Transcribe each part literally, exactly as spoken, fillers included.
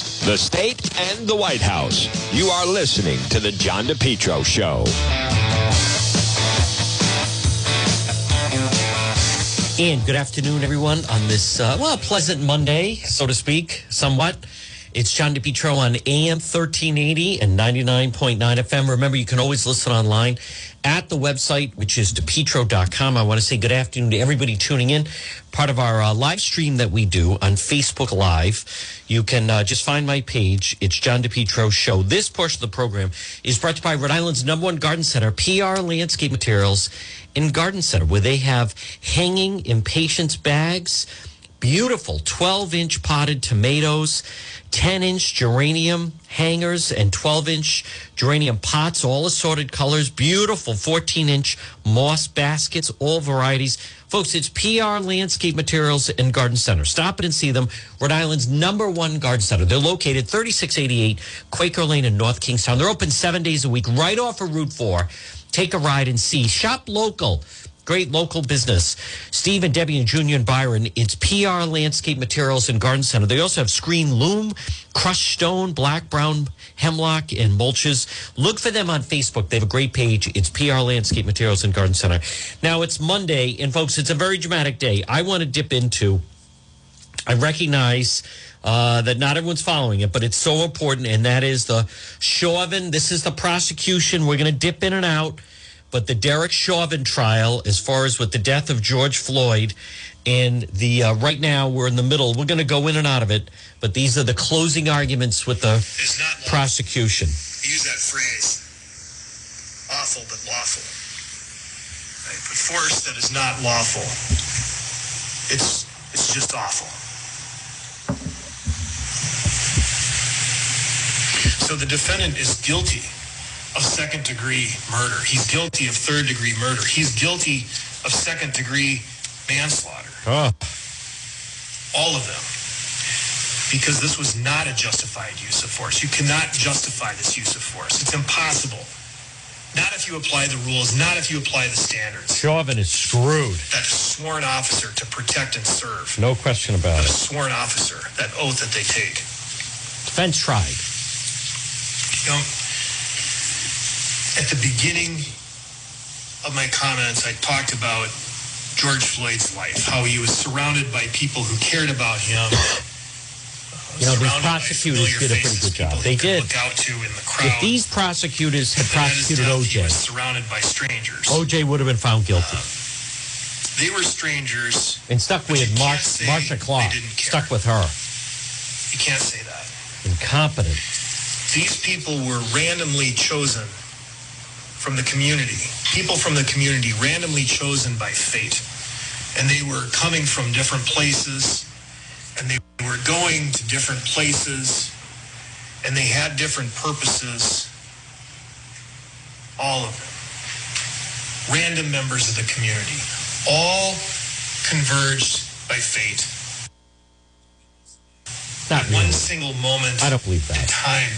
podcast, the state, and the White House. You are listening to The John DePetro Show. And good afternoon, everyone, on this, uh, well, pleasant Monday, so to speak, somewhat. It's John DePetro on A M thirteen eighty and ninety-nine point nine F M. Remember, you can always listen online at the website, which is DePetro dot com. I want to say good afternoon to everybody tuning in. Part of our uh, live stream that we do on Facebook Live, you can uh, just find my page. It's John DePetro Show. This portion of the program is brought to you by Rhode Island's number one garden center, P R Landscape Materials and Garden Center, where they have hanging impatience bags, beautiful twelve-inch potted tomatoes, ten-inch geranium hangers, and twelve-inch geranium pots, all assorted colors, beautiful fourteen-inch moss baskets, all varieties. Folks, it's P R Landscape Materials and Garden Center. Stop it and see them. Rhode Island's number one garden center. They're located thirty-six eighty-eight Quaker Lane in North Kingstown. They're open seven days a week, right off of Route four. Take a ride and see. Shop local. Great local business. Steve and Debbie and Junior and Byron, it's P R Landscape Materials and Garden Center. They also have screen loom, crushed stone, black, brown, hemlock, and mulches. Look for them on Facebook. They have a great page. It's P R Landscape Materials and Garden Center. Now, it's Monday, and folks, it's a very dramatic day. I want to dip into, I recognize uh, that not everyone's following it, but it's so important, and that is the Chauvin. This is the prosecution. We're going to dip in and out. But the Derek Chauvin trial, as far as with the death of George Floyd, and the uh, right now we're in the middle. We're going to go in and out of it. But these are the closing arguments with the prosecution. Use that phrase, awful but lawful. Right? But force that is not lawful, it's it's just awful. So the defendant is guilty of second-degree murder. He's guilty of third-degree murder. He's guilty of second-degree manslaughter. Oh. All of them. Because this was not a justified use of force. You cannot justify this use of force. It's impossible. Not if you apply the rules, not if you apply the standards. Chauvin is screwed. That sworn officer to protect and serve. No question about that it. That sworn officer, that oath that they take. Defense tried. You know, at the beginning of my comments, I talked about George Floyd's life, how he was surrounded by people who cared about him. Uh, you know, these prosecutors did a pretty good job. They did. Look out to in the crowd. If these prosecutors had prosecuted O J, he was surrounded by strangers. O J would have been found guilty. Uh, they were strangers. And stuck with Mar- Marcia Clark. Stuck with her. You can't say that. Incompetent. These people were randomly chosen from the community, people from the community randomly chosen by fate. And they were coming from different places, and they were going to different places, and they had different purposes, all of them. Random members of the community, all converged by fate. Not really. One single moment, I don't believe that, in time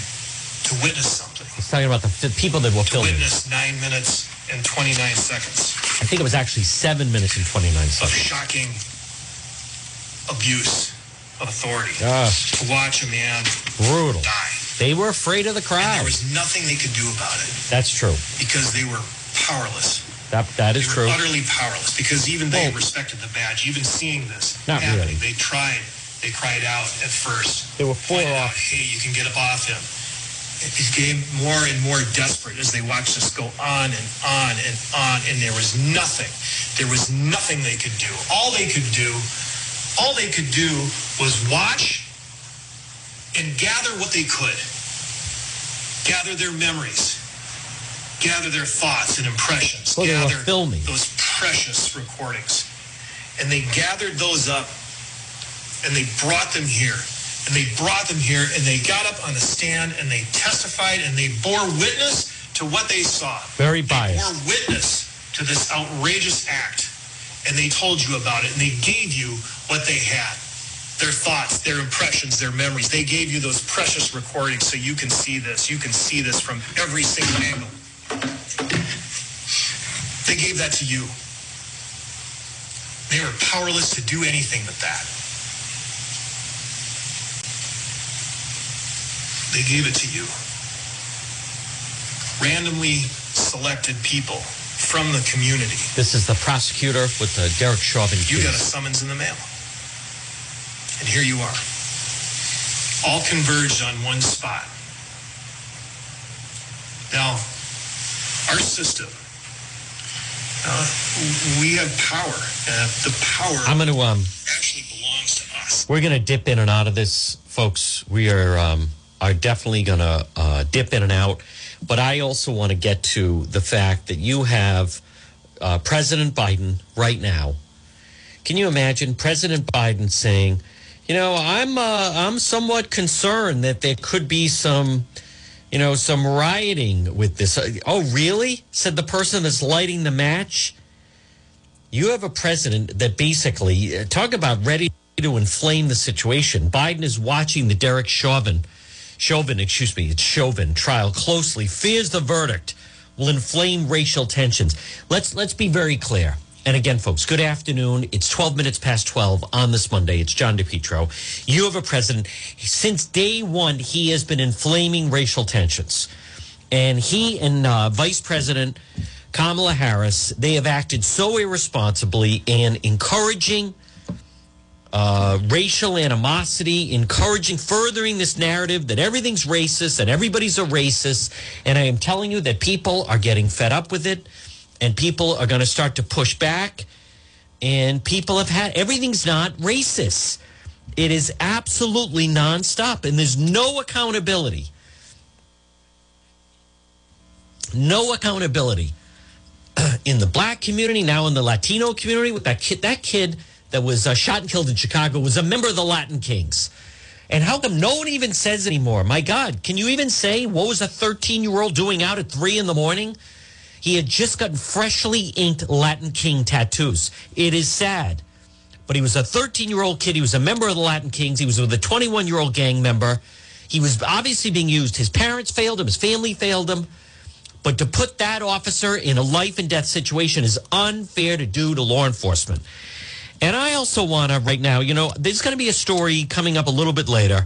to witness something. He's talking about the, the people that were filming. To witness nine minutes and twenty-nine seconds. I think it was actually seven minutes and twenty-nine seconds. Of shocking abuse of authority. Uh, to watch a man brutal die. They were afraid of the crowd. And there was nothing they could do about it. That's true. Because they were powerless. That that is true. They were true. Utterly powerless. Because even they oh. respected the badge. Even seeing this Not happening, really. they tried. They cried out at first. They were full off. Hey, you can get up off him. It became more and more desperate as they watched this go on and on and on, and there was nothing. There was nothing they could do. All they could do, all they could do was watch and gather what they could. Gather their memories. Gather their thoughts and impressions. Well, gather filming. Those precious recordings. And they gathered those up, and they brought them here. And they brought them here, and they got up on the stand, and they testified, and they bore witness to what they saw. Very biased. They bore witness to this outrageous act, and they told you about it, and they gave you what they had, their thoughts, their impressions, their memories. They gave you those precious recordings, so you can see this. You can see this from every single angle. They gave that to you. They were powerless to do anything but that. They gave it to you. Randomly selected people from the community. This is the prosecutor with the Derek Chauvin case. You got a summons in the mail. And here you are. All converged on one spot. Now, our system, uh, we have power. Uh, the power I'm gonna, um, actually belongs to us. We're going to dip in and out of this, folks. We are, um, are definitely going to uh, dip in and out. But I also want to get to the fact that you have uh, President Biden right now. Can you imagine President Biden saying, you know, I'm uh, I'm somewhat concerned that there could be some, you know, some rioting with this. Oh, really? Said the person that's lighting the match. You have a president that basically, uh, talk about ready to inflame the situation. Biden is watching the Derek Chauvin. Chauvin, excuse me, it's Chauvin trial closely, fears the verdict will inflame racial tensions. Let's let's be very clear. And again, folks, good afternoon. It's twelve minutes past twelve on this Monday. It's John DePetro. You have a president. Since day one, he has been inflaming racial tensions. And he and uh, Vice President Kamala Harris, they have acted so irresponsibly in encouraging Uh, racial animosity, encouraging, furthering this narrative that everything's racist and everybody's a racist. And I am telling you that people are getting fed up with it, and people are going to start to push back. And people have had, everything's not racist. It is absolutely nonstop, and there's no accountability. No accountability in the black community, now in the Latino community. With that kid, that kid that was uh, shot and killed in Chicago was a member of the Latin Kings. And how come no one even says anymore? My God, can you even say, what was a thirteen-year-old doing out at three in the morning? He had just gotten freshly inked Latin King tattoos. It is sad. But he was a thirteen-year-old kid. He was a member of the Latin Kings. He was with a twenty-one-year-old gang member. He was obviously being used. His parents failed him. His family failed him. But to put that officer in a life and death situation is unfair to do to law enforcement. And I also want to right now, you know, there's going to be a story coming up a little bit later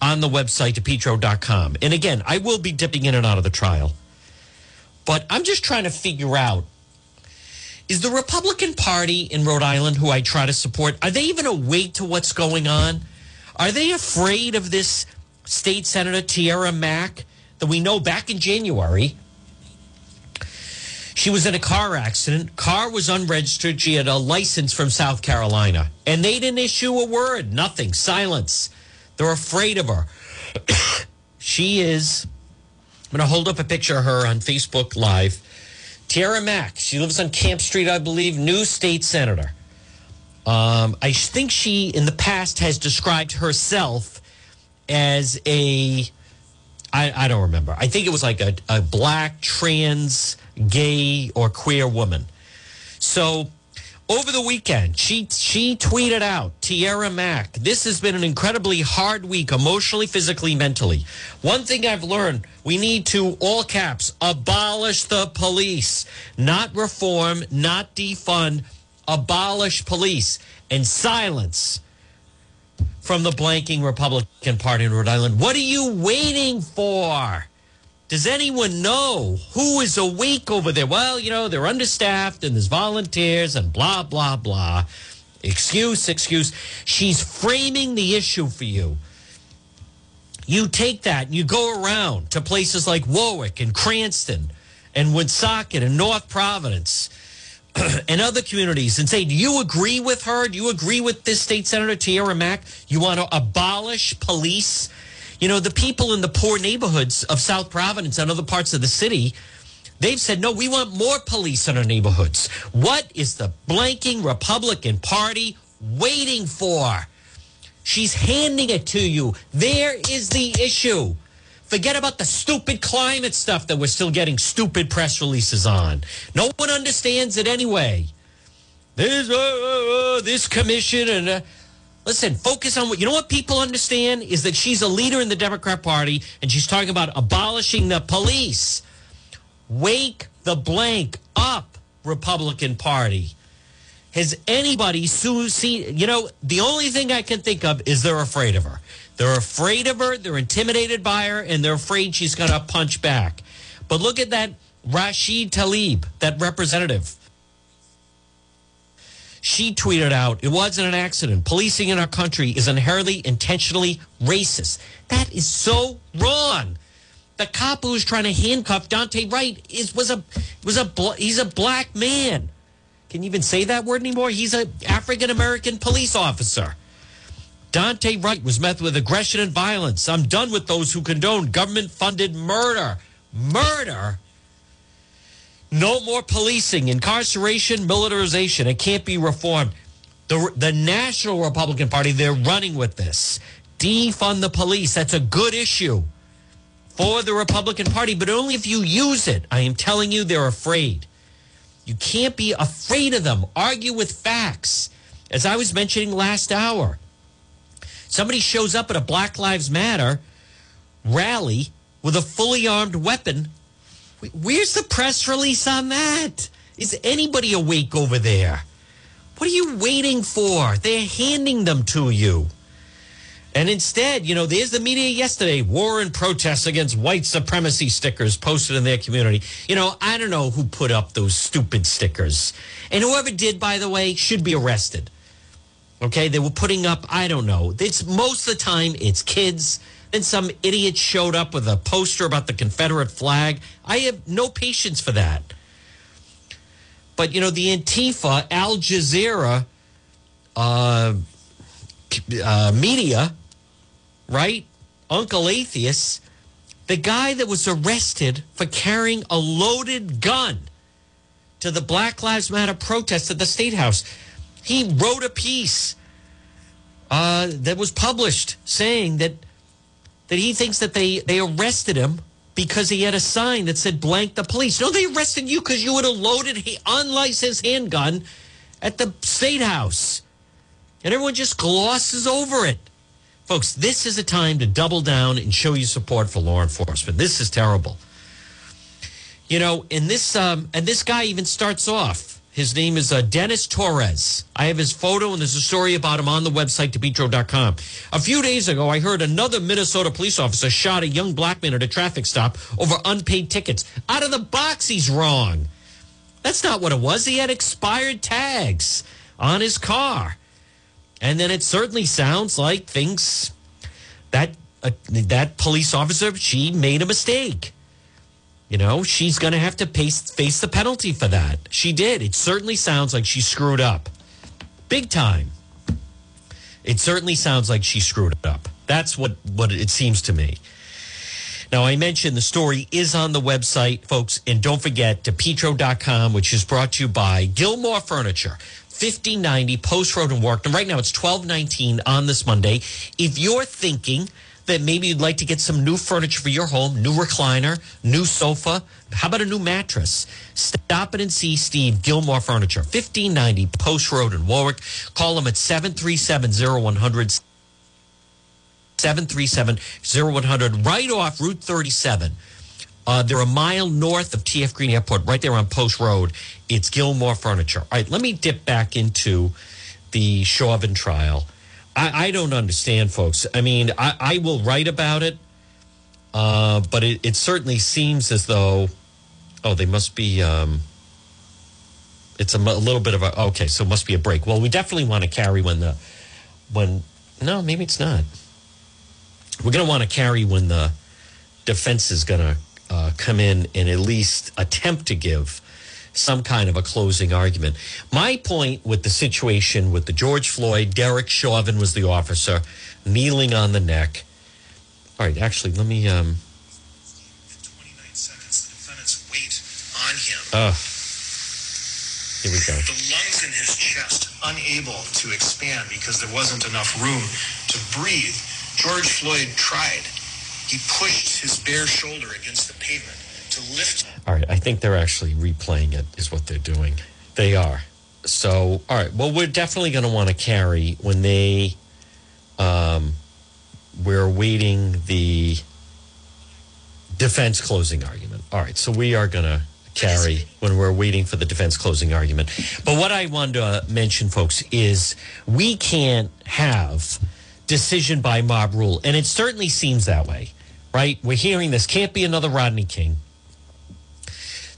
on the website, DePetro dot com. And again, I will be dipping in and out of the trial. But I'm just trying to figure out, is the Republican Party in Rhode Island, who I try to support, are they even awake to what's going on? Are they afraid of this state senator, Tiara Mack, that we know back in January? She was in a car accident. Car was unregistered. She had a license from South Carolina. And they didn't issue a word. Nothing. Silence. They're afraid of her. She is, I'm going to hold up a picture of her on Facebook Live. Tiara Mack. She lives on Camp Street, I believe. New state senator. Um, I think she, in the past, has described herself as a, I, I don't remember. I think it was like a, a black trans gay or queer woman. So over the weekend, she she tweeted out, Tiara Mack, this has been an incredibly hard week, emotionally, physically, mentally. One thing I've learned, we need to, all caps, abolish the police. Not reform, not defund, abolish police. And silence from the blanking Republican Party in Rhode Island. What are you waiting for? Does anyone know who is awake over there? Well, you know, they're understaffed and there's volunteers and blah, blah, blah. Excuse, excuse. She's framing the issue for you. You take that and you go around to places like Warwick and Cranston and Woonsocket and North Providence and other communities and say, do you agree with her? Do you agree with this state senator, Tiara Mack? You want to abolish police? You know, the people in the poor neighborhoods of South Providence and other parts of the city, they've said, no, we want more police in our neighborhoods. What is the blanking Republican Party waiting for? She's handing it to you. There is the issue. Forget about the stupid climate stuff that we're still getting stupid press releases on. No one understands it anyway. There's uh, uh, uh, this commission and... Uh, Listen, focus on what, you know what people understand is that she's a leader in the Democrat Party and she's talking about abolishing the police. Wake the blank up, Republican Party. Has anybody, Susie, you know, the only thing I can think of is they're afraid of her. They're afraid of her. They're intimidated by her, and they're afraid she's going to punch back. But look at that Rashid Tlaib, that representative. She tweeted out, it wasn't an accident. Policing in our country is inherently, intentionally racist. That is so wrong. The cop who's trying to handcuff Daunte Wright is was a was a he's a black man. Can you even say that word anymore? He's an African American police officer. Daunte Wright was met with aggression and violence. I'm done with those who condone government-funded murder. Murder. No more policing, incarceration, militarization. It can't be reformed. The, the National Republican Party, they're running with this. Defund the police. That's a good issue for the Republican Party, but only if you use it. I am telling you, they're afraid. You can't be afraid of them. Argue with facts. As I was mentioning last hour, somebody shows up at a Black Lives Matter rally with a fully armed weapon. Where's the press release on that? Is anybody awake over there? What are you waiting for? They're handing them to you. And instead, you know, there's the media yesterday. War and protests against white supremacy stickers posted in their community. You know, I don't know who put up those stupid stickers. And whoever did, by the way, should be arrested. Okay, they were putting up, I don't know. It's most of the time, it's kids. Then some idiot showed up with a poster about the Confederate flag. I have no patience for that. But, you know, the Antifa, Al Jazeera, uh, uh, media, right? Uncle Atheist, the guy that was arrested for carrying a loaded gun to the Black Lives Matter protest at the State House. He wrote a piece uh, that was published saying that that he thinks that they, they arrested him because he had a sign that said blank the police. No, they arrested you because you had a loaded, unlicensed handgun at the State House. And everyone just glosses over it. Folks, this is a time to double down and show your support for law enforcement. This is terrible. You know, and this, um, and this guy even starts off. His name is uh, Dennis Torres. I have his photo, and there's a story about him on the website, DePetro dot com. A few days ago, I heard another Minnesota police officer shot a young black man at a traffic stop over unpaid tickets. Out of the box, he's wrong. That's not what it was. He had expired tags on his car. And then it certainly sounds like things that uh, that police officer, she made a mistake. You know, she's going to have to face, face the penalty for that. She did. It certainly sounds like she screwed up. Big time. It certainly sounds like she screwed up. That's what, what it seems to me. Now, I mentioned the story is on the website, folks. And don't forget, DePetro dot com, which is brought to you by Gilmore Furniture, fifty ninety Post Road in Warwick. And right now, it's twelve nineteen on this Monday. If you're thinking that maybe you'd like to get some new furniture for your home, new recliner, new sofa. How about a new mattress? Stop in and see Steve, Gilmore Furniture, fifteen ninety Post Road in Warwick. Call him at seven three seven, oh one hundred, seven three seven, oh one hundred, right off Route thirty-seven. Uh, they're a mile north of T F Green Airport, right there on Post Road. It's Gilmore Furniture. All right, let me dip back into the Chauvin trial. I, I don't understand, folks. I mean, I, I will write about it, uh, but it, it certainly seems as though, oh, they must be, um, it's a, a little bit of a, okay, so it must be a break. Well, we definitely want to carry when the, when, no, maybe it's not. We're going to want to carry when the defense is going to uh, come in and at least attempt to give some kind of a closing argument. My point with the situation with the George Floyd, Derek Chauvin was the officer, kneeling on the neck. All right, actually, let me... Um, twenty-nine seconds, the defendant's weight on him. Oh, here we go. The lungs in his chest, unable to expand because there wasn't enough room to breathe. George Floyd tried. He pushed his bare shoulder against the pavement to lift. All right, I think they're actually replaying it is what they're doing. They are. So, all right, well, we're definitely going to want to carry when they, um, we're awaiting the defense closing argument. All right, so we are going to carry when we're waiting for the defense closing argument. But what I wanted to mention, folks, is we can't have decision by mob rule. And it certainly seems that way, right? We're hearing this can't be another Rodney King.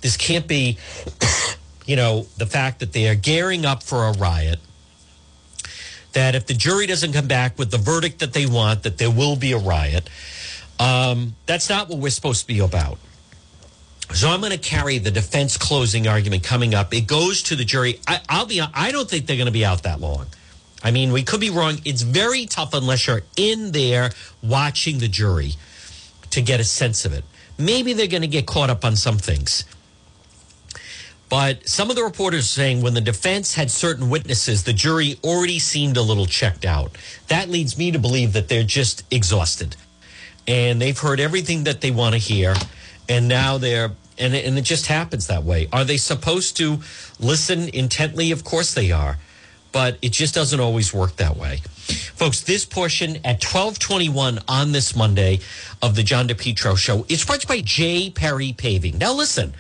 This can't be, you know, the fact that they are gearing up for a riot, that if the jury doesn't come back with the verdict that they want, that there will be a riot. Um, that's not what we're supposed to be about. So I'm going to carry the defense closing argument coming up. It goes to the jury. I, I'll be. I don't think they're going to be out that long. I mean, we could be wrong. It's very tough unless you're in there watching the jury to get a sense of it. Maybe they're going to get caught up on some things. But some of the reporters are saying when the defense had certain witnesses, the jury already seemed a little checked out. That leads me to believe that they're just exhausted. And they've heard everything that they want to hear. And now they're, and it, and it just happens that way. Are they supposed to listen intently? Of course they are. But it just doesn't always work that way. Folks, this portion at twelve twenty-one on this Monday of the John DePetro Show is brought by J. Perry Paving. Now listen,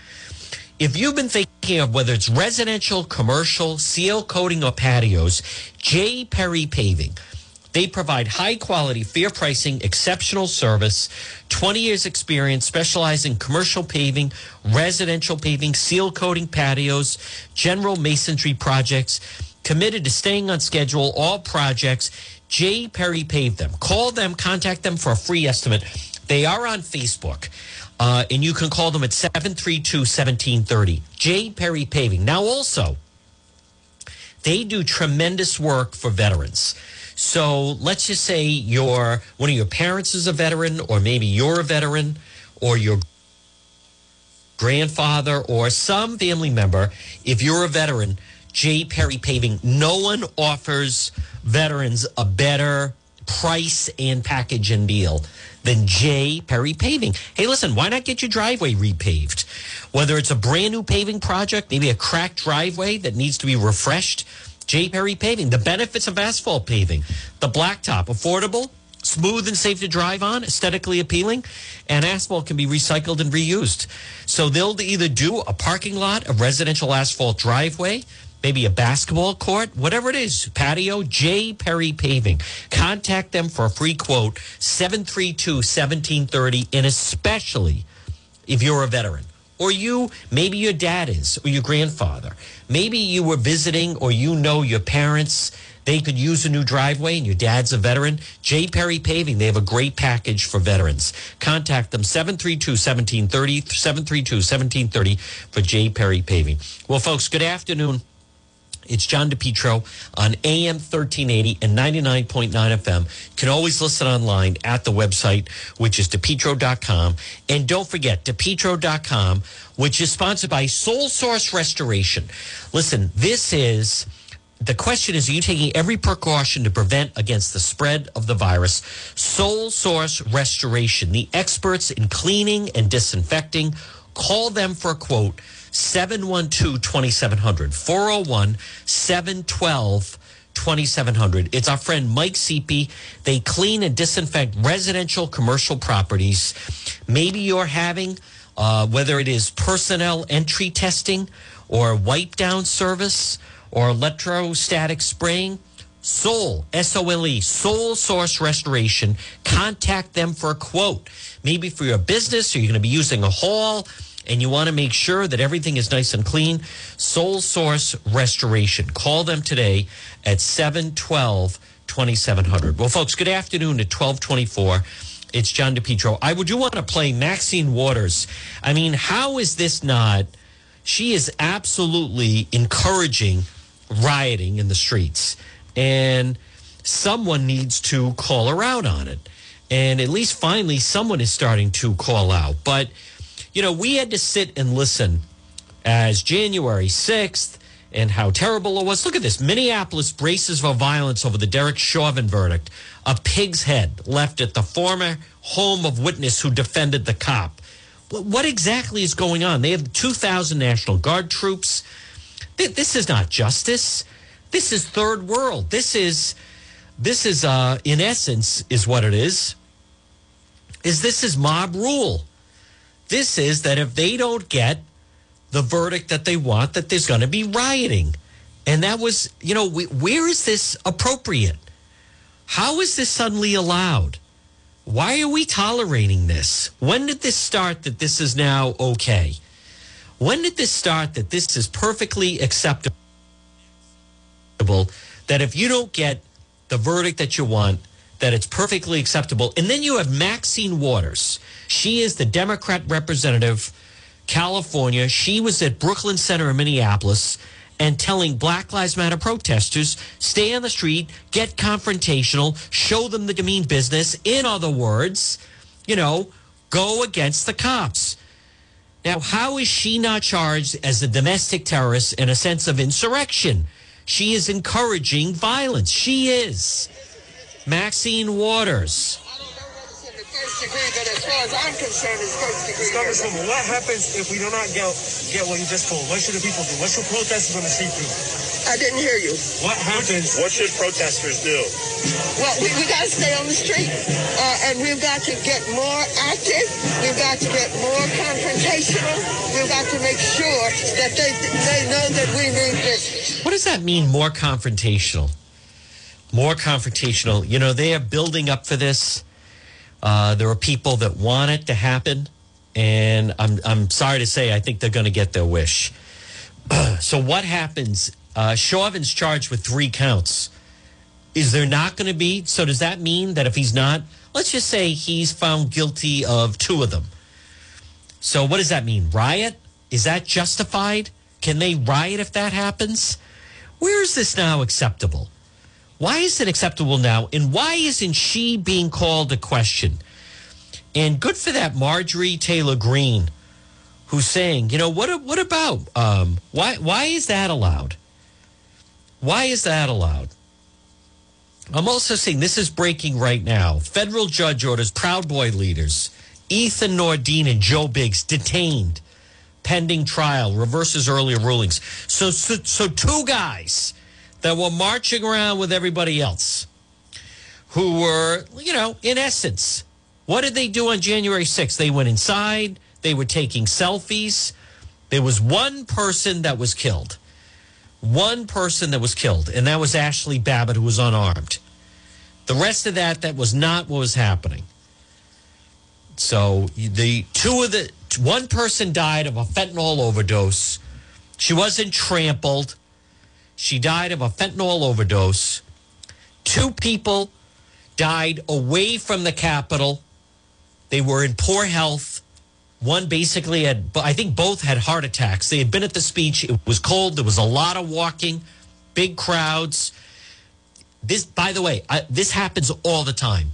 if you've been thinking of whether it's residential, commercial, seal coating, or patios, J. Perry Paving. They provide high-quality, fair pricing, exceptional service, twenty years experience, specializing in commercial paving, residential paving, seal coating, patios, general masonry projects, committed to staying on schedule, all projects. J. Perry paved them. Call them, contact them for a free estimate. They are on Facebook, uh, and you can call them at seven three two, one seven three zero. J. Perry Paving. Now also, they do tremendous work for veterans. So let's just say your one of your parents is a veteran, or maybe you're a veteran, or your grandfather, or some family member. If you're a veteran, J. Perry Paving, no one offers veterans a better price and package and deal than J. Perry Paving. Hey, listen, why not get your driveway repaved? Whether it's a brand new paving project, maybe a cracked driveway that needs to be refreshed, J. Perry Paving, the benefits of asphalt paving, the blacktop, affordable, smooth and safe to drive on, aesthetically appealing, and asphalt can be recycled and reused. So they'll either do a parking lot, a residential asphalt driveway, maybe a basketball court, whatever it is, patio, J. Perry Paving. Contact them for a free quote, seven three two, one seven three zero, and especially if you're a veteran. Or you, maybe your dad is, or your grandfather. Maybe you were visiting, or you know your parents, they could use a new driveway, and your dad's a veteran. J. Perry Paving, they have a great package for veterans. Contact them, seven three two, one seven three zero, seven three two, one seven three zero for J. Perry Paving. Well, folks, good afternoon. It's John DePetro on A M thirteen eighty and ninety-nine point nine F M. You can always listen online at the website, which is DePetro dot com. And don't forget, DePetro dot com, which is sponsored by Soul Source Restoration. Listen, this is, the question is, are you taking every precaution to prevent against the spread of the virus? Soul Source Restoration, the experts in cleaning and disinfecting. Call them for a quote, seven one two, two seven zero zero, four oh one, seven one two, two seven zero zero. It's our friend Mike Seepy. They clean and disinfect residential, commercial properties. Maybe you're having, uh, whether it is personnel entry testing or wipe down service or electrostatic spraying, Soul, S O L E, Soul Source Restoration. Contact them for a quote. Maybe for your business, or you're going to be using a hall, and you want to make sure that everything is nice and clean. Soul Source Restoration. Call them today at seven one two, two seven zero zero. Well, folks, good afternoon at twelve twenty-four. It's John DePetro. I do want to play Maxine Waters. I mean, how is this not? She is absolutely encouraging rioting in the streets. And someone needs to call her out on it. And at least finally someone is starting to call out. But, you know, we had to sit and listen as January sixth and how terrible it was. Look at this. Minneapolis braces for violence over the Derek Chauvin verdict. A pig's head left at the former home of witness who defended the cop. What exactly is going on? They have two thousand National Guard troops. This is not justice. This is third world. This is, this is uh, in essence, is what it is. Is this is mob rule. This is that if they don't get the verdict that they want, that there's going to be rioting. And that was, you know, we, where is this appropriate? How is this suddenly allowed? Why are we tolerating this? When did this start that this is now okay? When did this start that this is perfectly acceptable? That if you don't get the verdict that you want, that it's perfectly acceptable. And then you have Maxine Waters. She is the Democrat representative, California. She was at Brooklyn Center in Minneapolis and telling Black Lives Matter protesters, stay on the street, get confrontational, show them the mean business. In other words, you know, go against the cops. Now, how is she not charged as a domestic terrorist in a sense of insurrection? She is encouraging violence. She is Maxine Waters. First degree, but as far as I'm concerned, it's first degree. Congresswoman, what happens if we do not get, get what you just told? What should the people do? What should protesters on the street do? I didn't hear you. What happens? What should protesters do? Well, we, we got to stay on the street, uh, and we've got to get more active. We've got to get more confrontational. We've got to make sure that they they know that we mean business. What does that mean? More confrontational. More confrontational. You know, they are building up for this. Uh, there are people that want it to happen, and I'm I'm sorry to say I think they're going to get their wish. So what happens? Uh, Chauvin's charged with three counts. Is there not going to be? So does that mean that if he's not, let's just say he's found guilty of two of them. So what does that mean? Riot? Is that justified? Can they riot if that happens? Where is this now acceptable? Why is it acceptable now? And why isn't she being called to question? And good for that Marjorie Taylor Greene, who's saying, you know, what what about, um, why why is that allowed? Why is that allowed? I'm also seeing, this is breaking right now. Federal judge orders Proud Boy leaders, Ethan Nordine and Joe Biggs, detained pending trial, reverses earlier rulings. So, so, so two guys that were marching around with everybody else, who were, you know, in essence, what did they do on January sixth? They went inside. They were taking selfies. There was one person that was killed. One person that was killed, and that was Ashley Babbitt, who was unarmed. The rest of that, that was not what was happening. So the two of the, one person died of a fentanyl overdose. She wasn't trampled. She died of a fentanyl overdose. Two people died away from the Capitol. They were in poor health. One basically had, I think both had heart attacks. They had been at the speech. It was cold. There was a lot of walking, big crowds. This, by the way, I, this happens all the time.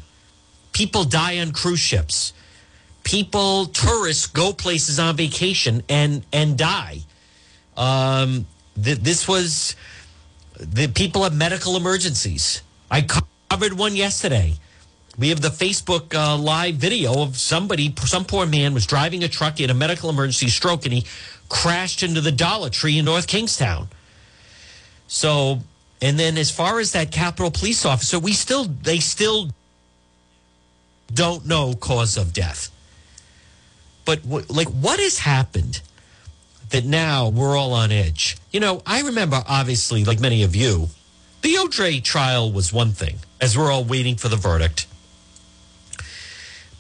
People die on cruise ships. People, tourists go places on vacation and, and die. Um, th- this was, the people have medical emergencies. I covered one yesterday. We have the Facebook uh, live video of somebody, some poor man was driving a truck. He had a medical emergency stroke, and he crashed into the Dollar Tree in North Kingstown. So, and then as far as that Capitol police officer, we still, they still don't know cause of death. But w- like what has happened that now we're all on edge? You know, I remember obviously, like many of you, the O J trial was one thing as we're all waiting for the verdict.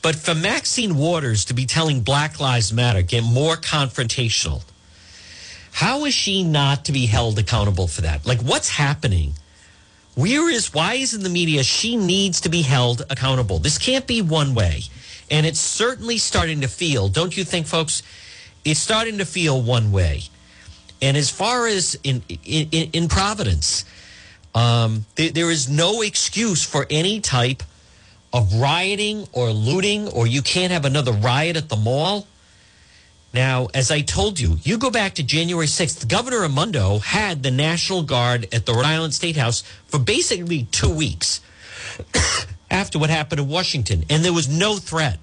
But for Maxine Waters to be telling Black Lives Matter, get more confrontational, how is she not to be held accountable for that? Like, what's happening? Where is, why is in the media, she needs to be held accountable? This can't be one way. And it's certainly starting to feel, don't you think, folks? It's starting to feel one way. And as far as in, in, in Providence, um, th- there is no excuse for any type of rioting or looting, or you can't have another riot at the mall. Now, as I told you, you go back to January sixth, Governor Raimondo had the National Guard at the Rhode Island State House for basically two weeks after what happened in Washington, and there was no threat.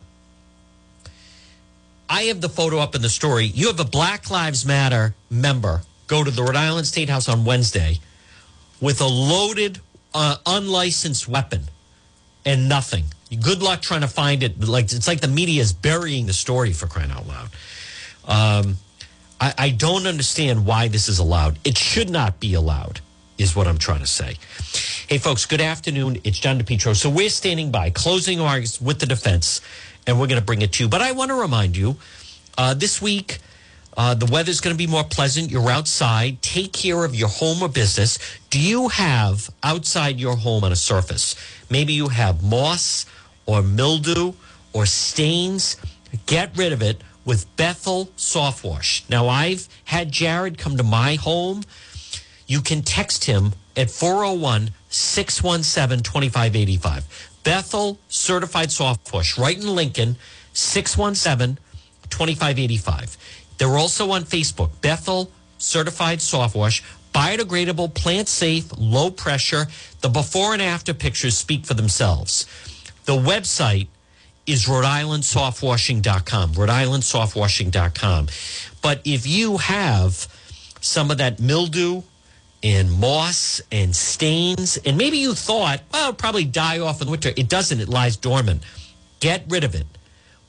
I have the photo up in the story. You have a Black Lives Matter member go to the Rhode Island State House on Wednesday with a loaded, uh, unlicensed weapon. And nothing. Good luck trying to find it. Like, it's like the media is burying the story, for crying out loud. Um, I, I don't understand why this is allowed. It should not be allowed. is what I'm trying to say. Hey, folks, good afternoon. It's John DePetro. So we're standing by, closing arguments with the defense, and we're going to bring it to you. But I want to remind you, uh, this week, uh, the weather's going to be more pleasant. You're outside. Take care of your home or business. Do you have outside your home on a surface? Maybe you have moss or mildew or stains. Get rid of it with Bethel Softwash. Now, I've had Jared come to my home. You can text him at four oh one, six one seven, two five eight five. Bethel Certified Softwash, right in Lincoln, six one seven, two five eight five. They're also on Facebook, Bethel Certified Softwash, biodegradable, plant-safe, low pressure. The before and after pictures speak for themselves. The website is rhode island softwashing dot com, rhode island softwashing dot com. But if you have some of that mildew and moss and stains, and maybe you thought, well, it'll probably die off in the winter. It doesn't. It lies dormant. Get rid of it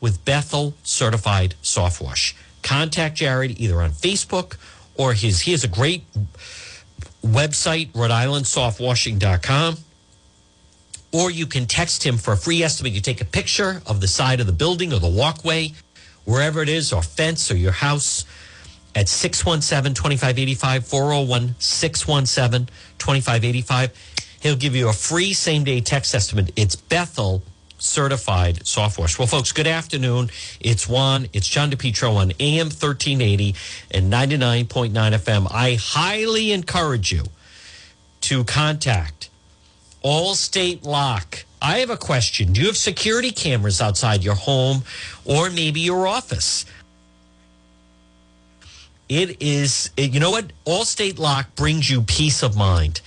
with Bethel Certified Softwash. Contact Jared either on Facebook or his. He has a great website, rhode island softwashing dot com. Or you can text him for a free estimate. You take a picture of the side of the building or the walkway, wherever it is, or fence or your house, at six one seven, two five eight five, four oh one, six one seven, two five eight five. He'll give you a free same-day text estimate. It's Bethel Certified Softwash. Well, folks, good afternoon. It's Juan. It's John DePetro on A M thirteen eighty and ninety-nine point nine F M. I highly encourage you to contact Allstate Lock. I have a question. Do you have security cameras outside your home or maybe your office? It is, you know what? Allstate Lock brings you peace of mind.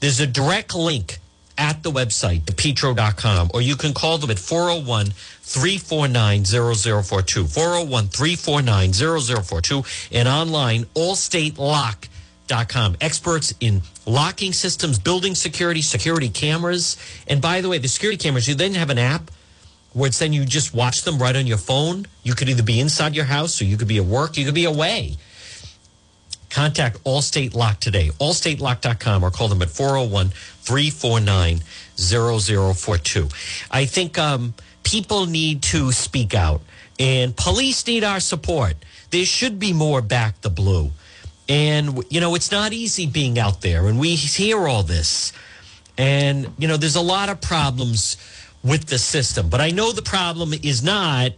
There's a direct link at the website, DePetro dot com, or you can call them at four oh one, three four nine, zero zero four two, four oh one, three four nine, zero zero four two, and online, allstate lock dot com. Experts in locking systems, building security, security cameras. And by the way, the security cameras, you then have an app where it's then you just watch them right on your phone. You could either be inside your house or you could be at work. You could be away. Contact Allstate Lock today, allstate lock dot com, or call them at four oh one, three four nine, zero zero four two. I think um, people need to speak out, and police need our support. There should be more Back the Blue. And, you know, it's not easy being out there, and we hear all this. And, you know, there's a lot of problems with the system. But I know the problem is not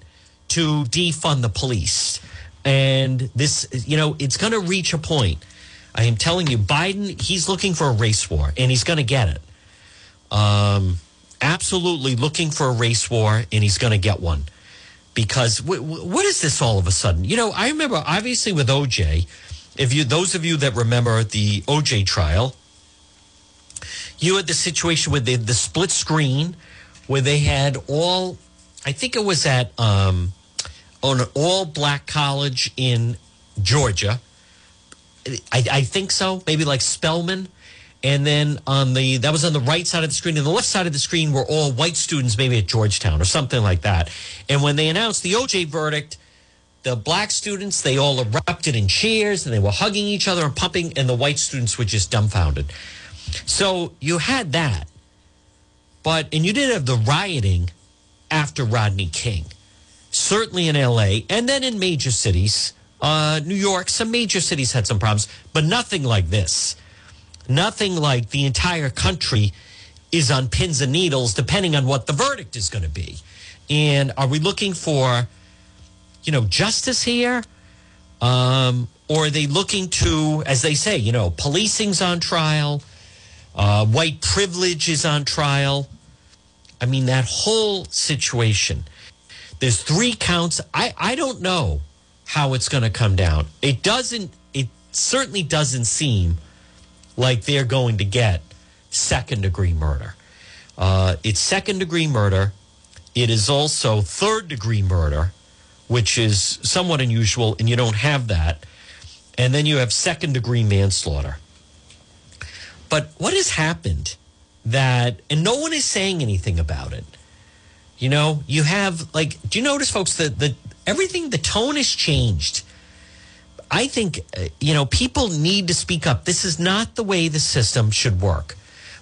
to defund the police. And this, you know, it's going to reach a point. I am telling you, Biden, he's looking for a race war, and he's going to get it. Um, absolutely looking for a race war, and he's going to get one. Because w- w- what is this all of a sudden? You know, I remember, obviously, with O J, If you, those of you that remember the O J trial, you had the situation with the, the split screen where they had all, I think it was at um, on an all-black college in Georgia. I, I think so, maybe like Spelman. And then on the, that was on the right side of the screen. And the left side of the screen were all white students, maybe at Georgetown or something like that. And when they announced the O J verdict, the black students, they all erupted in cheers, and they were hugging each other and pumping, and the white students were just dumbfounded. So you had that. But, and you did have the rioting after Rodney King, certainly in L A, and then in major cities, uh, New York, some major cities had some problems, but nothing like this. Nothing like the entire country is on pins and needles, depending on what the verdict is going to be. And are we looking for, you know, justice here? Um, or are they looking to, as they say, you know, policing's on trial, uh, white privilege is on trial. I mean, that whole situation. There's three counts. I, I don't know how it's going to come down. It doesn't, it certainly doesn't seem like they're going to get second degree murder. Uh, it's second degree murder. It is also third degree murder, which is somewhat unusual, and you don't have that. And then you have second-degree manslaughter. But what has happened that, and no one is saying anything about it. You know, you have, like, do you notice, folks, that the everything, the tone has changed. I think, you know, people need to speak up. This is not the way the system should work.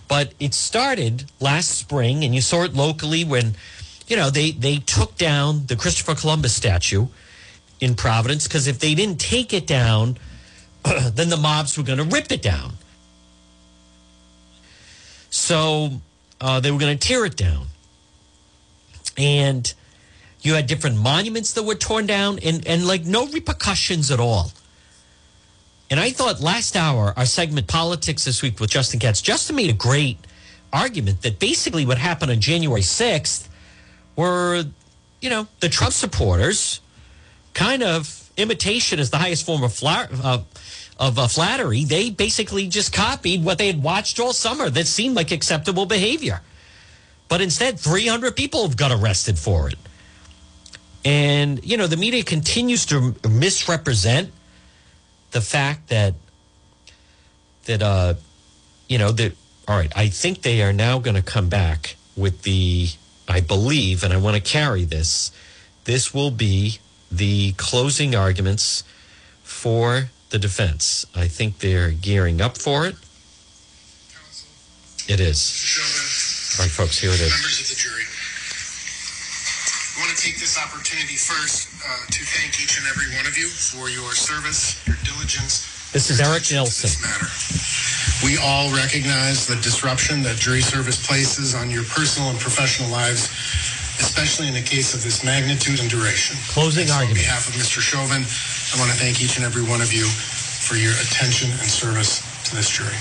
But it started last spring, and you saw it locally when, you know, they, they took down the Christopher Columbus statue in Providence, because if they didn't take it down, then the mobs were going to rip it down. So uh, they were going to tear it down. And you had different monuments that were torn down, and, and like no repercussions at all. And I thought last hour, our segment Politics This Week with Justin Katz, Justin made a great argument that basically what happened on January sixth were, you know, the Trump supporters, kind of imitation is the highest form of, fla- uh, of uh, flattery. They basically just copied what they had watched all summer that seemed like acceptable behavior. But instead, three hundred people have got arrested for it. And, you know, the media continues to misrepresent the fact that, that uh, you know, that, all right, I think they are now going to come back with the, I believe, and I want to carry this, this will be the closing arguments for the defense. I think they're gearing up for it. Counsel. It is. Chauvin, all right, folks, here it is. Members of the jury, I want to take this opportunity first uh, to thank each and every one of you for your service, your diligence. This is Eric Nelson. This matter. We all recognize the disruption that jury service places on your personal and professional lives, especially in a case of this magnitude and duration. Closing so argument. On behalf of Mister Chauvin, I want to thank each and every one of you for your attention and service to this jury.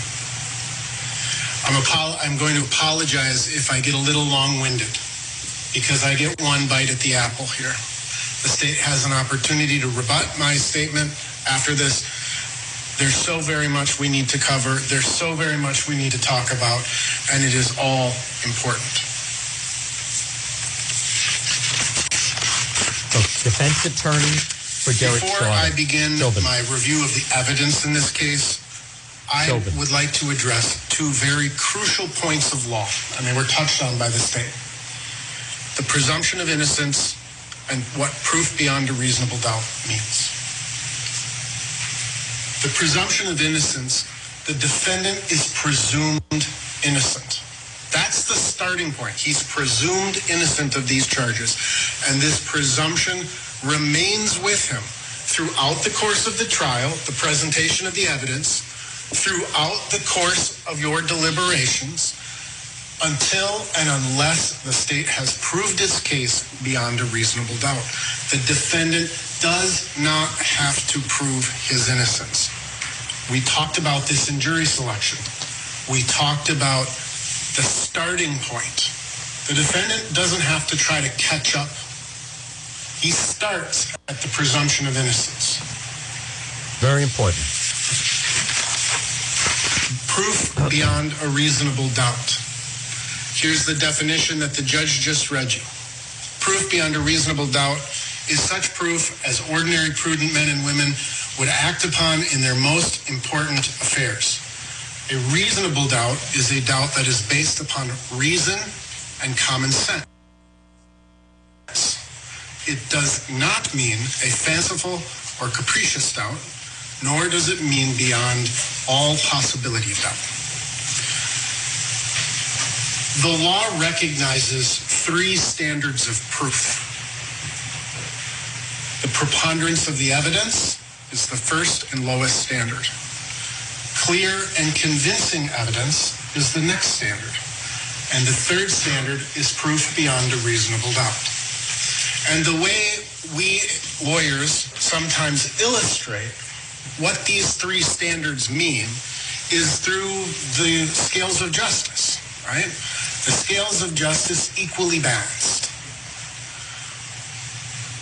I'm, apo- I'm going to apologize if I get a little long-winded, because I get one bite at the apple here. The state has an opportunity to rebut my statement after this. There's so very much we need to cover. There's so very much we need to talk about, and it is all important. So, defense attorney for Derek Chauvin. Before I begin Chauvin. my review of the evidence in this case, I Chauvin. would like to address two very crucial points of law, and they were touched on by the state. The presumption of innocence, and what proof beyond a reasonable doubt means. The presumption of innocence, the defendant is presumed innocent. That's the starting point. He's presumed innocent of these charges. And this presumption remains with him throughout the course of the trial, the presentation of the evidence, throughout the course of your deliberations, until and unless the state has proved its case beyond a reasonable doubt. The defendant does not have to prove his innocence. We talked about this in jury selection. We talked about the starting point. The defendant doesn't have to try to catch up. He starts at the presumption of innocence. Very important. Proof beyond a reasonable doubt. Here's the definition that the judge just read you. Proof beyond a reasonable doubt is such proof as ordinary prudent men and women would act upon in their most important affairs. A reasonable doubt is a doubt that is based upon reason and common sense. It does not mean a fanciful or capricious doubt, nor does it mean beyond all possibility of doubt. The law recognizes three standards of proof. The preponderance of the evidence is the first and lowest standard. Clear and convincing evidence is the next standard. And the third standard is proof beyond a reasonable doubt. And the way we lawyers sometimes illustrate what these three standards mean is through the scales of justice, right? The scales of justice equally balanced.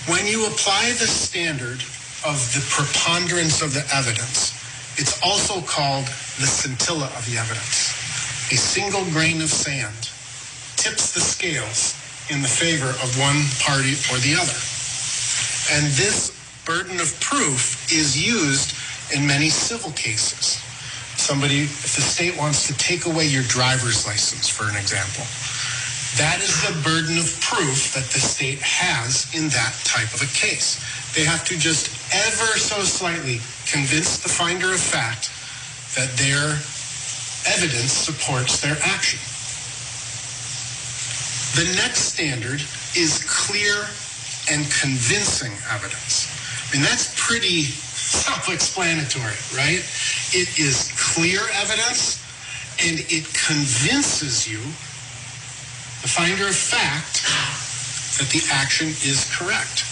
When you apply the standard of the preponderance of the evidence, it's also called the scintilla of the evidence. A single grain of sand tips the scales in the favor of one party or the other. And this burden of proof is used in many civil cases. Somebody, if the state wants to take away your driver's license, for an example, that is the burden of proof that the state has in that type of a case. They have to just ever so slightly convince the finder of fact that their evidence supports their action. The next standard is clear and convincing evidence. I mean, that's pretty self-explanatory, right? It is clear evidence, and it convinces you, the finder of fact, that the action is correct.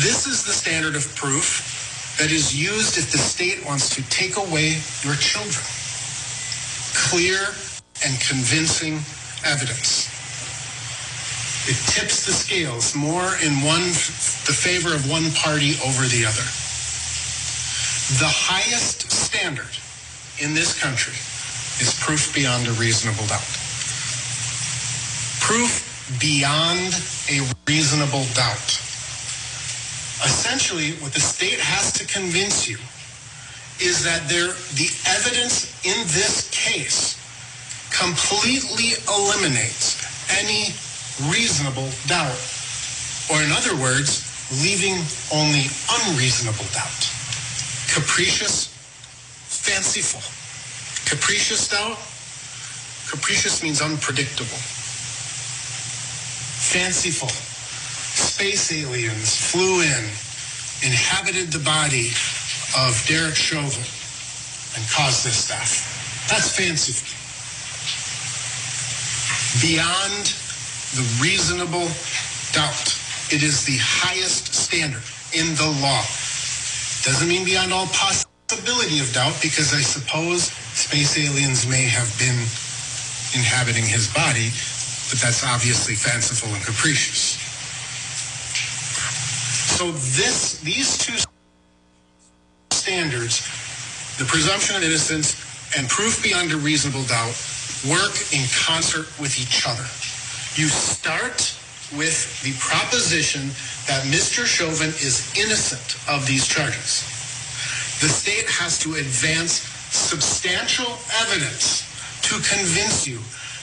This is the standard of proof that is used if the state wants to take away your children. Clear and convincing evidence. It tips the scales more in one, the favor of one party over the other. The highest standard in this country is proof beyond a reasonable doubt. Proof beyond a reasonable doubt. Essentially, what the state has to convince you is that there, the evidence in this case completely eliminates any reasonable doubt, or in other words, leaving only unreasonable doubt. Capricious, fanciful. Capricious doubt, capricious means unpredictable. Fanciful. Space aliens flew in, inhabited the body of Derek Chauvin, and caused this death. That's fanciful. Beyond the reasonable doubt. It is the highest standard in the law. Doesn't mean beyond all possibility of doubt, because I suppose space aliens may have been inhabiting his body, but that's obviously fanciful and capricious. So this, these two standards, the presumption of innocence and proof beyond a reasonable doubt, work in concert with each other. You start with the proposition that Mister Chauvin is innocent of these charges. The state has to advance substantial evidence to convince you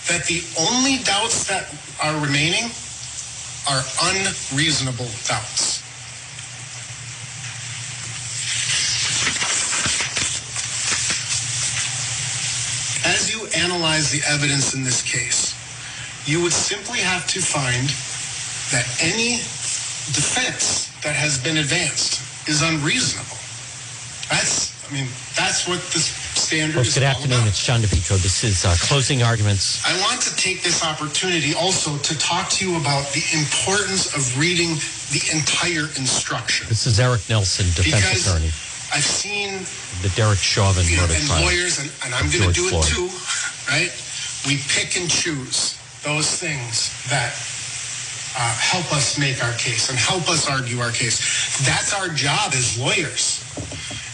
that the only doubts that are remaining are unreasonable doubts. As you analyze the evidence in this case, you would simply have to find that any defense that has been advanced is unreasonable. That's, I mean, that's what this standard well, is Good afternoon, about. It's John DePetro. This is uh, Closing Arguments. I want to take this opportunity also to talk to you about the importance of reading the entire instruction. This is Eric Nelson, defense because attorney. I've seen the Derek Chauvin you know, murder and lawyers, and, and I'm going to do Floyd. it too, right? We pick and choose those things that uh, help us make our case and help us argue our case. That's our job as lawyers,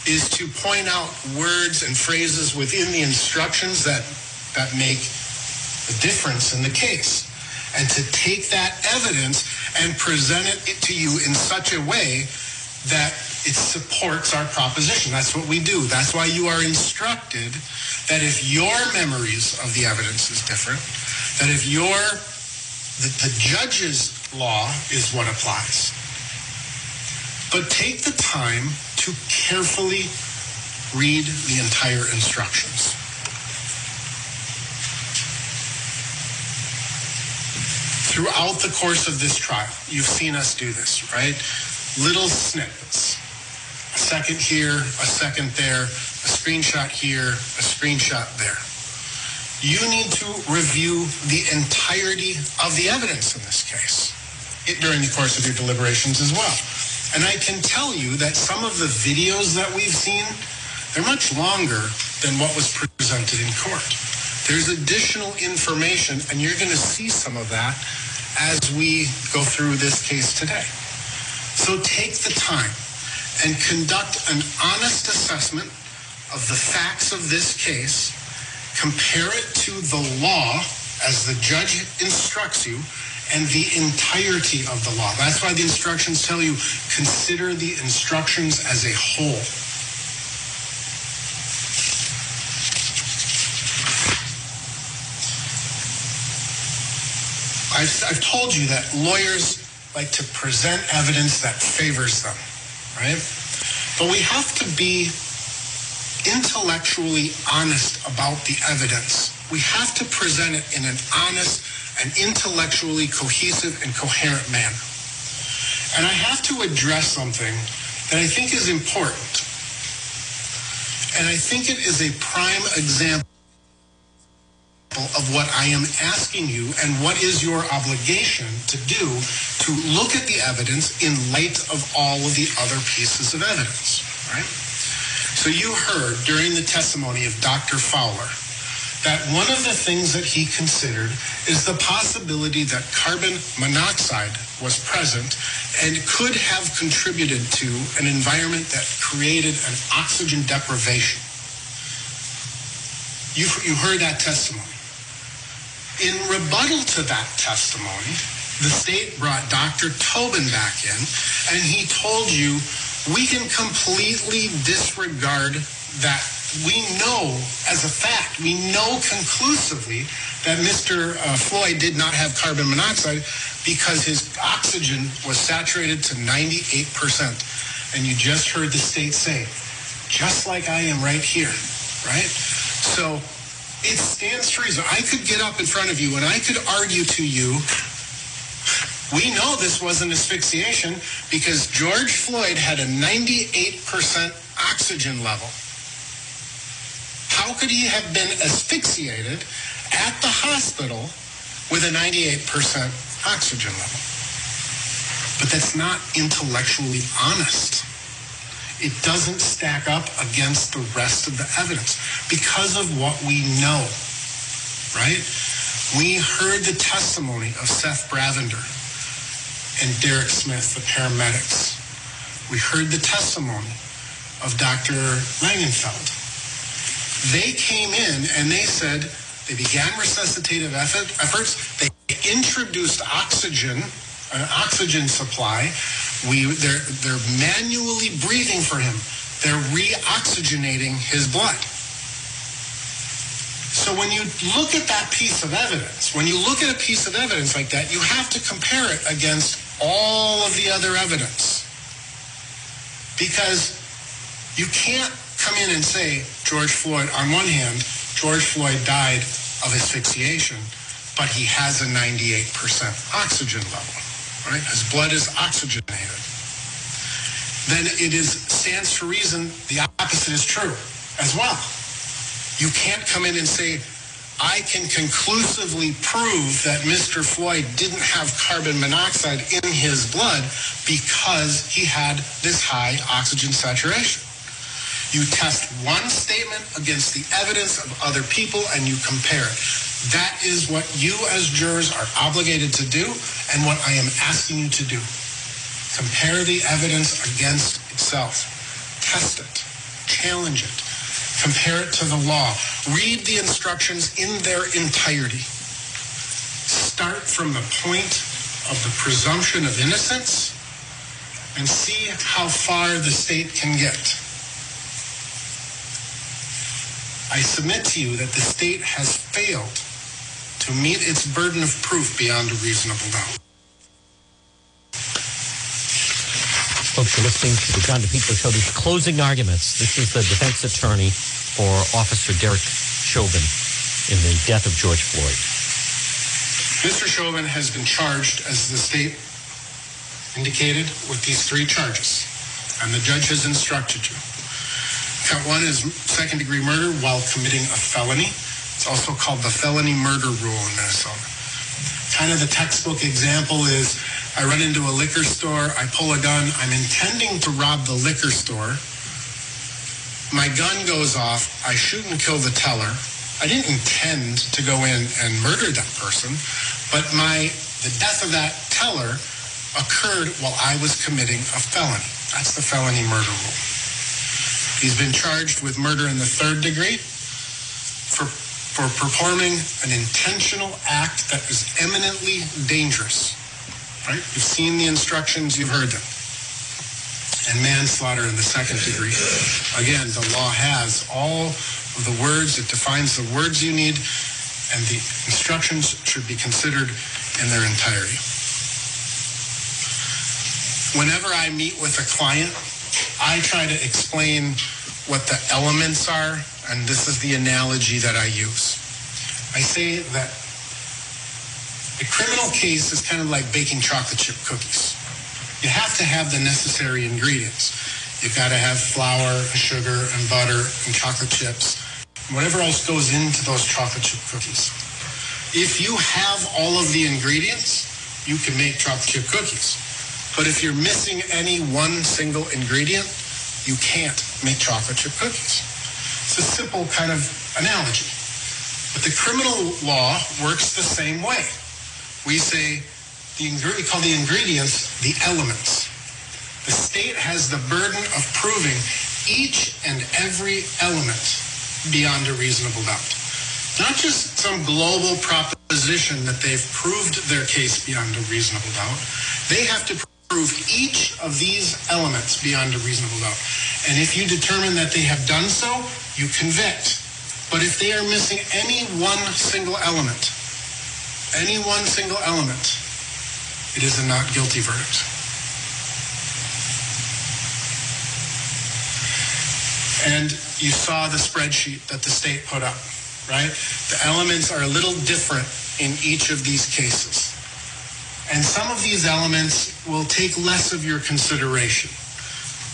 is to point out words and phrases within the instructions that, that make a difference in the case, and to take that evidence and present it to you in such a way that it supports our proposition. That's what we do. That's why you are instructed that if your memories of the evidence is different, that if your, the, the judge's law is what applies. But take the time to carefully read the entire instructions. Throughout the course of this trial, you've seen us do this, right? Little snippets. A second here, a second there, a screenshot here, a screenshot there. You need to review the entirety of the evidence in this case it, during the course of your deliberations as well. And I can tell you that some of the videos that we've seen, they're much longer than what was presented in court. There's additional information, and you're going to see some of that as we go through this case today. So take the time and conduct an honest assessment of the facts of this case. Compare it to the law as the judge instructs you and the entirety of the law. That's why the instructions tell you consider the instructions as a whole. I've, I've told you that lawyers like to present evidence that favors them. right? But we have to be intellectually honest about the evidence. We have to present it in an honest and intellectually cohesive and coherent manner. And I have to address something that I think is important. And I think it is a prime example of what I am asking you and what is your obligation to do, to look at the evidence in light of all of the other pieces of evidence, right? So you heard during the testimony of Doctor Fowler that one of the things that he considered is the possibility that carbon monoxide was present and could have contributed to an environment that created an oxygen deprivation. You, you heard that testimony. In rebuttal to that testimony, the state brought Doctor Tobin back in, and he told you, we can completely disregard that. We know as a fact, we know conclusively that Mister Uh, Floyd did not have carbon monoxide because his oxygen was saturated to ninety-eight percent. And you just heard the state say, just like I am right here, right? So it stands to reason. I could get up in front of you and I could argue to you, we know this wasn't asphyxiation because George Floyd had a ninety-eight percent oxygen level. How could he have been asphyxiated at the hospital with a ninety-eight percent oxygen level? But that's not intellectually honest. It doesn't stack up against the rest of the evidence because of what we know, right? We heard the testimony of Seth Bravender and Derek Smith, the paramedics. We heard the testimony of Doctor Langenfeld. They came in and they said they began resuscitative effort, efforts. They introduced oxygen, an oxygen supply. We, they're, they're manually breathing for him. They're reoxygenating his blood. So when you look at that piece of evidence, when you look at a piece of evidence like that, you have to compare it against all of the other evidence. Because you can't come in and say, George Floyd, on one hand, George Floyd died of asphyxiation, but he has a ninety-eight percent oxygen level, right? His blood is oxygenated. Then it is stands to reason the opposite is true as well. You can't come in and say, I can conclusively prove that Mister Floyd didn't have carbon monoxide in his blood because he had this high oxygen saturation. You test one statement against the evidence of other people and you compare it. That is what you as jurors are obligated to do and what I am asking you to do. Compare the evidence against itself. Test it. Challenge it. Compare it to the law. Read the instructions in their entirety. Start from the point of the presumption of innocence and see how far the state can get. I submit to you that the state has failed to meet its burden of proof beyond a reasonable doubt. Folks, you're listening to the John DePetro Show. These closing arguments. This is the defense attorney for Officer Derek Chauvin in the death of George Floyd. Mister Chauvin has been charged, as the state indicated, with these three charges, and the judge has instructed you. Count one is second-degree murder while committing a felony. It's also called the felony murder rule in Minnesota. Kind of the textbook example is I run into a liquor store, I pull a gun, I'm intending to rob the liquor store. My gun goes off, I shoot and kill the teller. I didn't intend to go in and murder that person, but my the death of that teller occurred while I was committing a felony. That's the felony murder rule. He's been charged with murder in the third degree for, for performing an intentional act that is eminently dangerous, right? You've seen the instructions, you've heard them. And manslaughter in the second degree. Again, the law has all of the words. It defines the words you need, and the instructions should be considered in their entirety. Whenever I meet with a client, I try to explain what the elements are, and this is the analogy that I use. I say that a criminal case is kind of like baking chocolate chip cookies. You have to have the necessary ingredients. You've got to have flour, sugar, and butter, and chocolate chips, whatever else goes into those chocolate chip cookies. If you have all of the ingredients, you can make chocolate chip cookies. But if you're missing any one single ingredient, you can't make chocolate chip cookies. It's a simple kind of analogy. But the criminal law works the same way. We say, the we call the ingredients the elements. The state has the burden of proving each and every element beyond a reasonable doubt. Not just some global proposition that they've proved their case beyond a reasonable doubt. They have to prove each of these elements beyond a reasonable doubt. And if you determine that they have done so, you convict. But if they are missing any one single element, any one single element, it is a not guilty verdict. And you saw the spreadsheet that the state put up, right? The elements are a little different in each of these cases. And some of these elements will take less of your consideration.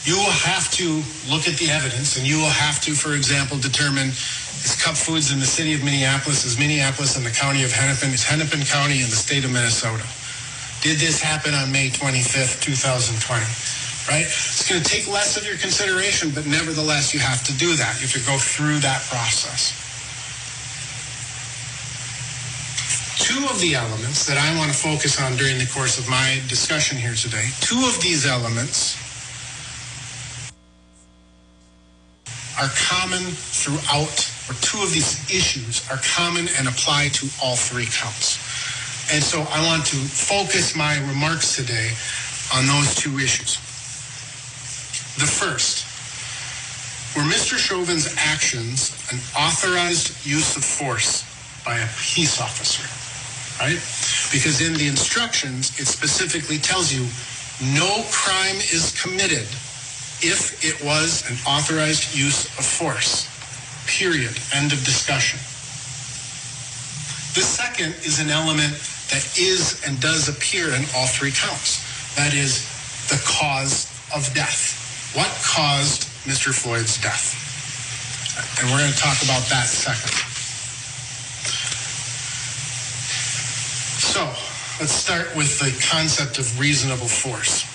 You will have to look at the evidence, and you will have to, for example, determine, is Cup Foods in the city of Minneapolis, is Minneapolis in the county of Hennepin, is Hennepin County in the state of Minnesota? Did this happen on May twenty-fifth, two thousand twenty? Right? It's going to take less of your consideration, but nevertheless, you have to do that. You have to go through that process. Two of the elements that I want to focus on during the course of my discussion here today, two of these elements are common throughout, or two of these issues are common and apply to all three counts. And so I want to focus my remarks today on those two issues. The first, were Mister Chauvin's actions an authorized use of force by a peace officer, right? Because in the instructions, it specifically tells you no crime is committed if it was an authorized use of force, period, end of discussion. The second is an element that is and does appear in all three counts. That is the cause of death. What caused Mister Floyd's death? And we're going to talk about that second. So let's start with the concept of reasonable force.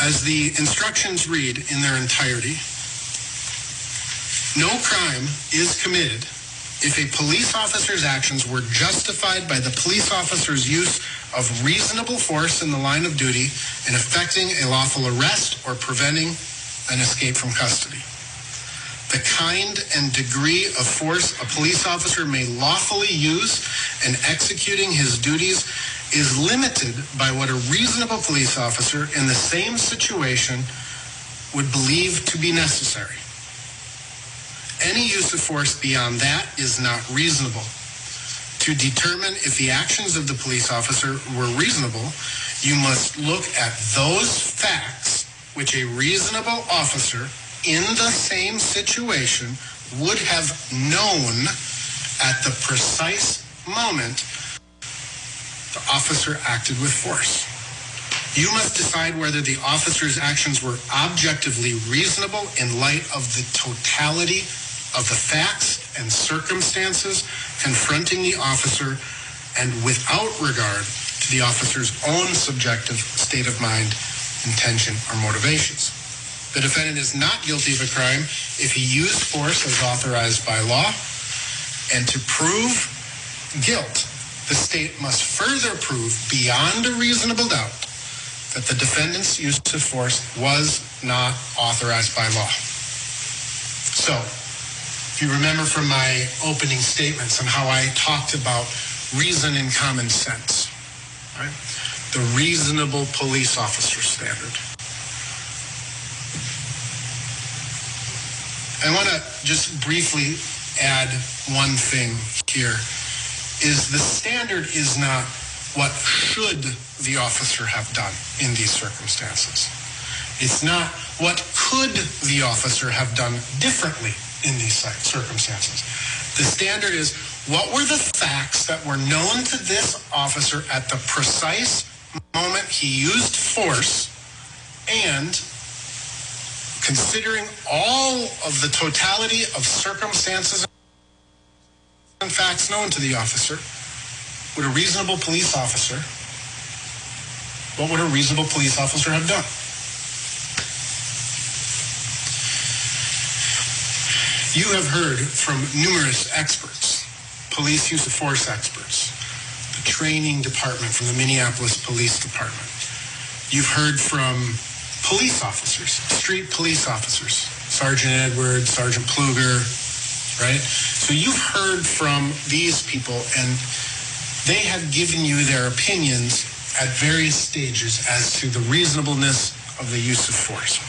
As the instructions read in their entirety, no crime is committed if a police officer's actions were justified by the police officer's use of reasonable force in the line of duty in effecting a lawful arrest or preventing an escape from custody. The kind and degree of force a police officer may lawfully use in executing his duties is limited by what a reasonable police officer in the same situation would believe to be necessary. Any use of force beyond that is not reasonable. To determine if the actions of the police officer were reasonable, you must look at those facts which a reasonable officer in the same situation would have known at the precise moment the officer acted with force. You must decide whether the officer's actions were objectively reasonable in light of the totality of the facts and circumstances confronting the officer and without regard to the officer's own subjective state of mind, intention, or motivations. The defendant is not guilty of a crime if he used force as authorized by law, and to prove guilt, the state must further prove beyond a reasonable doubt that the defendant's use of force was not authorized by law. So, if you remember from my opening statements on how I talked about reason and common sense, right? The reasonable police officer standard. I want to just briefly add one thing here, is the standard is not what should the officer have done in these circumstances. It's not what could the officer have done differently in these circumstances. The standard is, what were the facts that were known to this officer at the precise moment he used force, and considering all of the totality of circumstances and facts known to the officer, would a reasonable police officer, what would a reasonable police officer have done? You have heard from numerous experts, police use of force experts, the training department from the Minneapolis Police Department. You've heard from police officers, street police officers, Sergeant Edwards, Sergeant Pluger, right? So you've heard from these people, and they have given you their opinions at various stages as to the reasonableness of the use of force.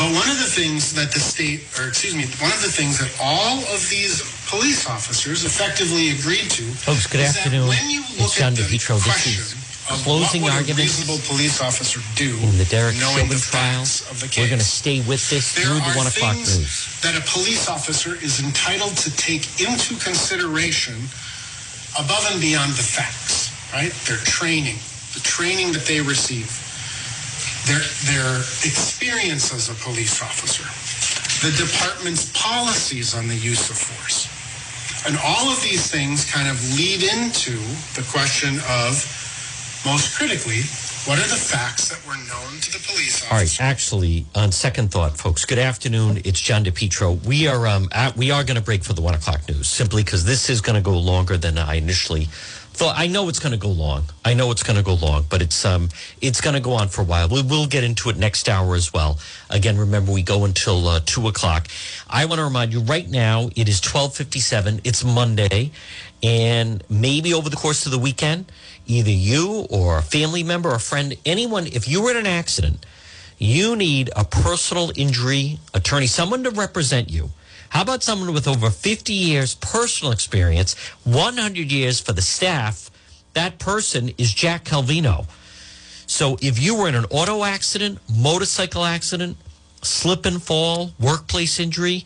But one of the things that the state, or excuse me, one of the things that all of these police officers effectively agreed to, folks, good is afternoon. That when you look it's at John the DePetro. Question this is of closing what would a reasonable police officer do in the Derek Chauvin the trial, of the case, we're going to stay with this there through the one o'clock news. That a police officer is entitled to take into consideration above and beyond the facts, right? Their training, the training that they receive. Their, their experience as a police officer, the department's policies on the use of force. And all of these things kind of lead into the question of, most critically, what are the facts that were known to the police officer? All right, actually, on second thought, folks, good afternoon. It's John DePetro. We are, um, at, we are going to break for the one o'clock news, simply because this is going to go longer than I initially So I know it's going to go long. I know it's going to go long, but it's um it's going to go on for a while. We will get into it next hour as well. Again, remember, we go until uh, two o'clock. I want to remind you right now it is twelve fifty-seven. It's Monday, and maybe over the course of the weekend, either you or a family member or a friend, anyone, if you were in an accident, you need a personal injury attorney, someone to represent you. How about someone with over fifty years personal experience, one hundred years for the staff? That person is Jack Calvino. So if you were in an auto accident, motorcycle accident, slip and fall, workplace injury,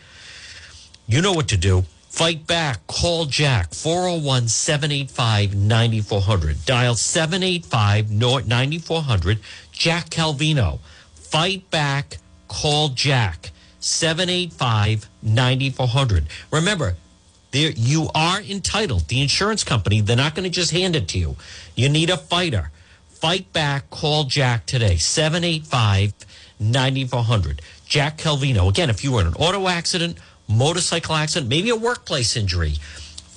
you know what to do. Fight back. Call Jack, four oh one, seven eight five, nine four zero zero. Dial seven eight five, nine four zero zero, Jack Calvino. Fight back. Call Jack. seven eight five, nine four zero zero. Remember, there you are entitled. The insurance company, they're not going to just hand it to you. You need a fighter. Fight back. Call Jack today. seven eight five, nine four zero zero. Jack Calvino. Again, if you were in an auto accident, motorcycle accident, maybe a workplace injury,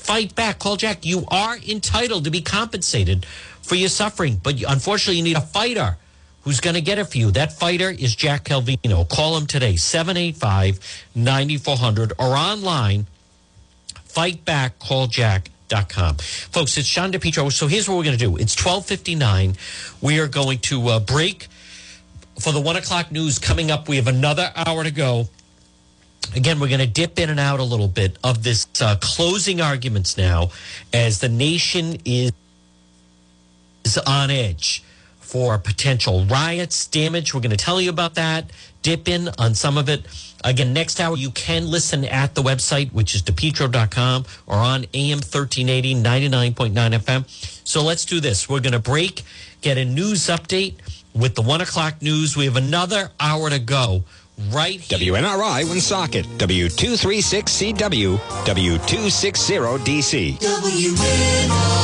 fight back. Call Jack. You are entitled to be compensated for your suffering, but unfortunately, you need a fighter who's going to get it for you. That fighter is Jack Calvino. Call him today, seven eight five, nine four zero zero, or online, fight back call jack dot com. Folks, it's John DePetro. So here's what we're going to do. It's twelve fifty-nine. We are going to uh, break for the one o'clock news. Coming up, we have another hour to go. Again, we're going to dip in and out a little bit of this uh, closing arguments now as the nation is on edge for potential riots, damage. We're going to tell you about that, dip in on some of it. Again, next hour, you can listen at the website, which is DePetro dot com, or on A M thirteen eighty, ninety-nine point nine F M. So let's do this. We're going to break, get a news update with the one o'clock news. We have another hour to go. Right here. W N R I Woonsocket, W two three six C W, W two six zero D C. W N R I.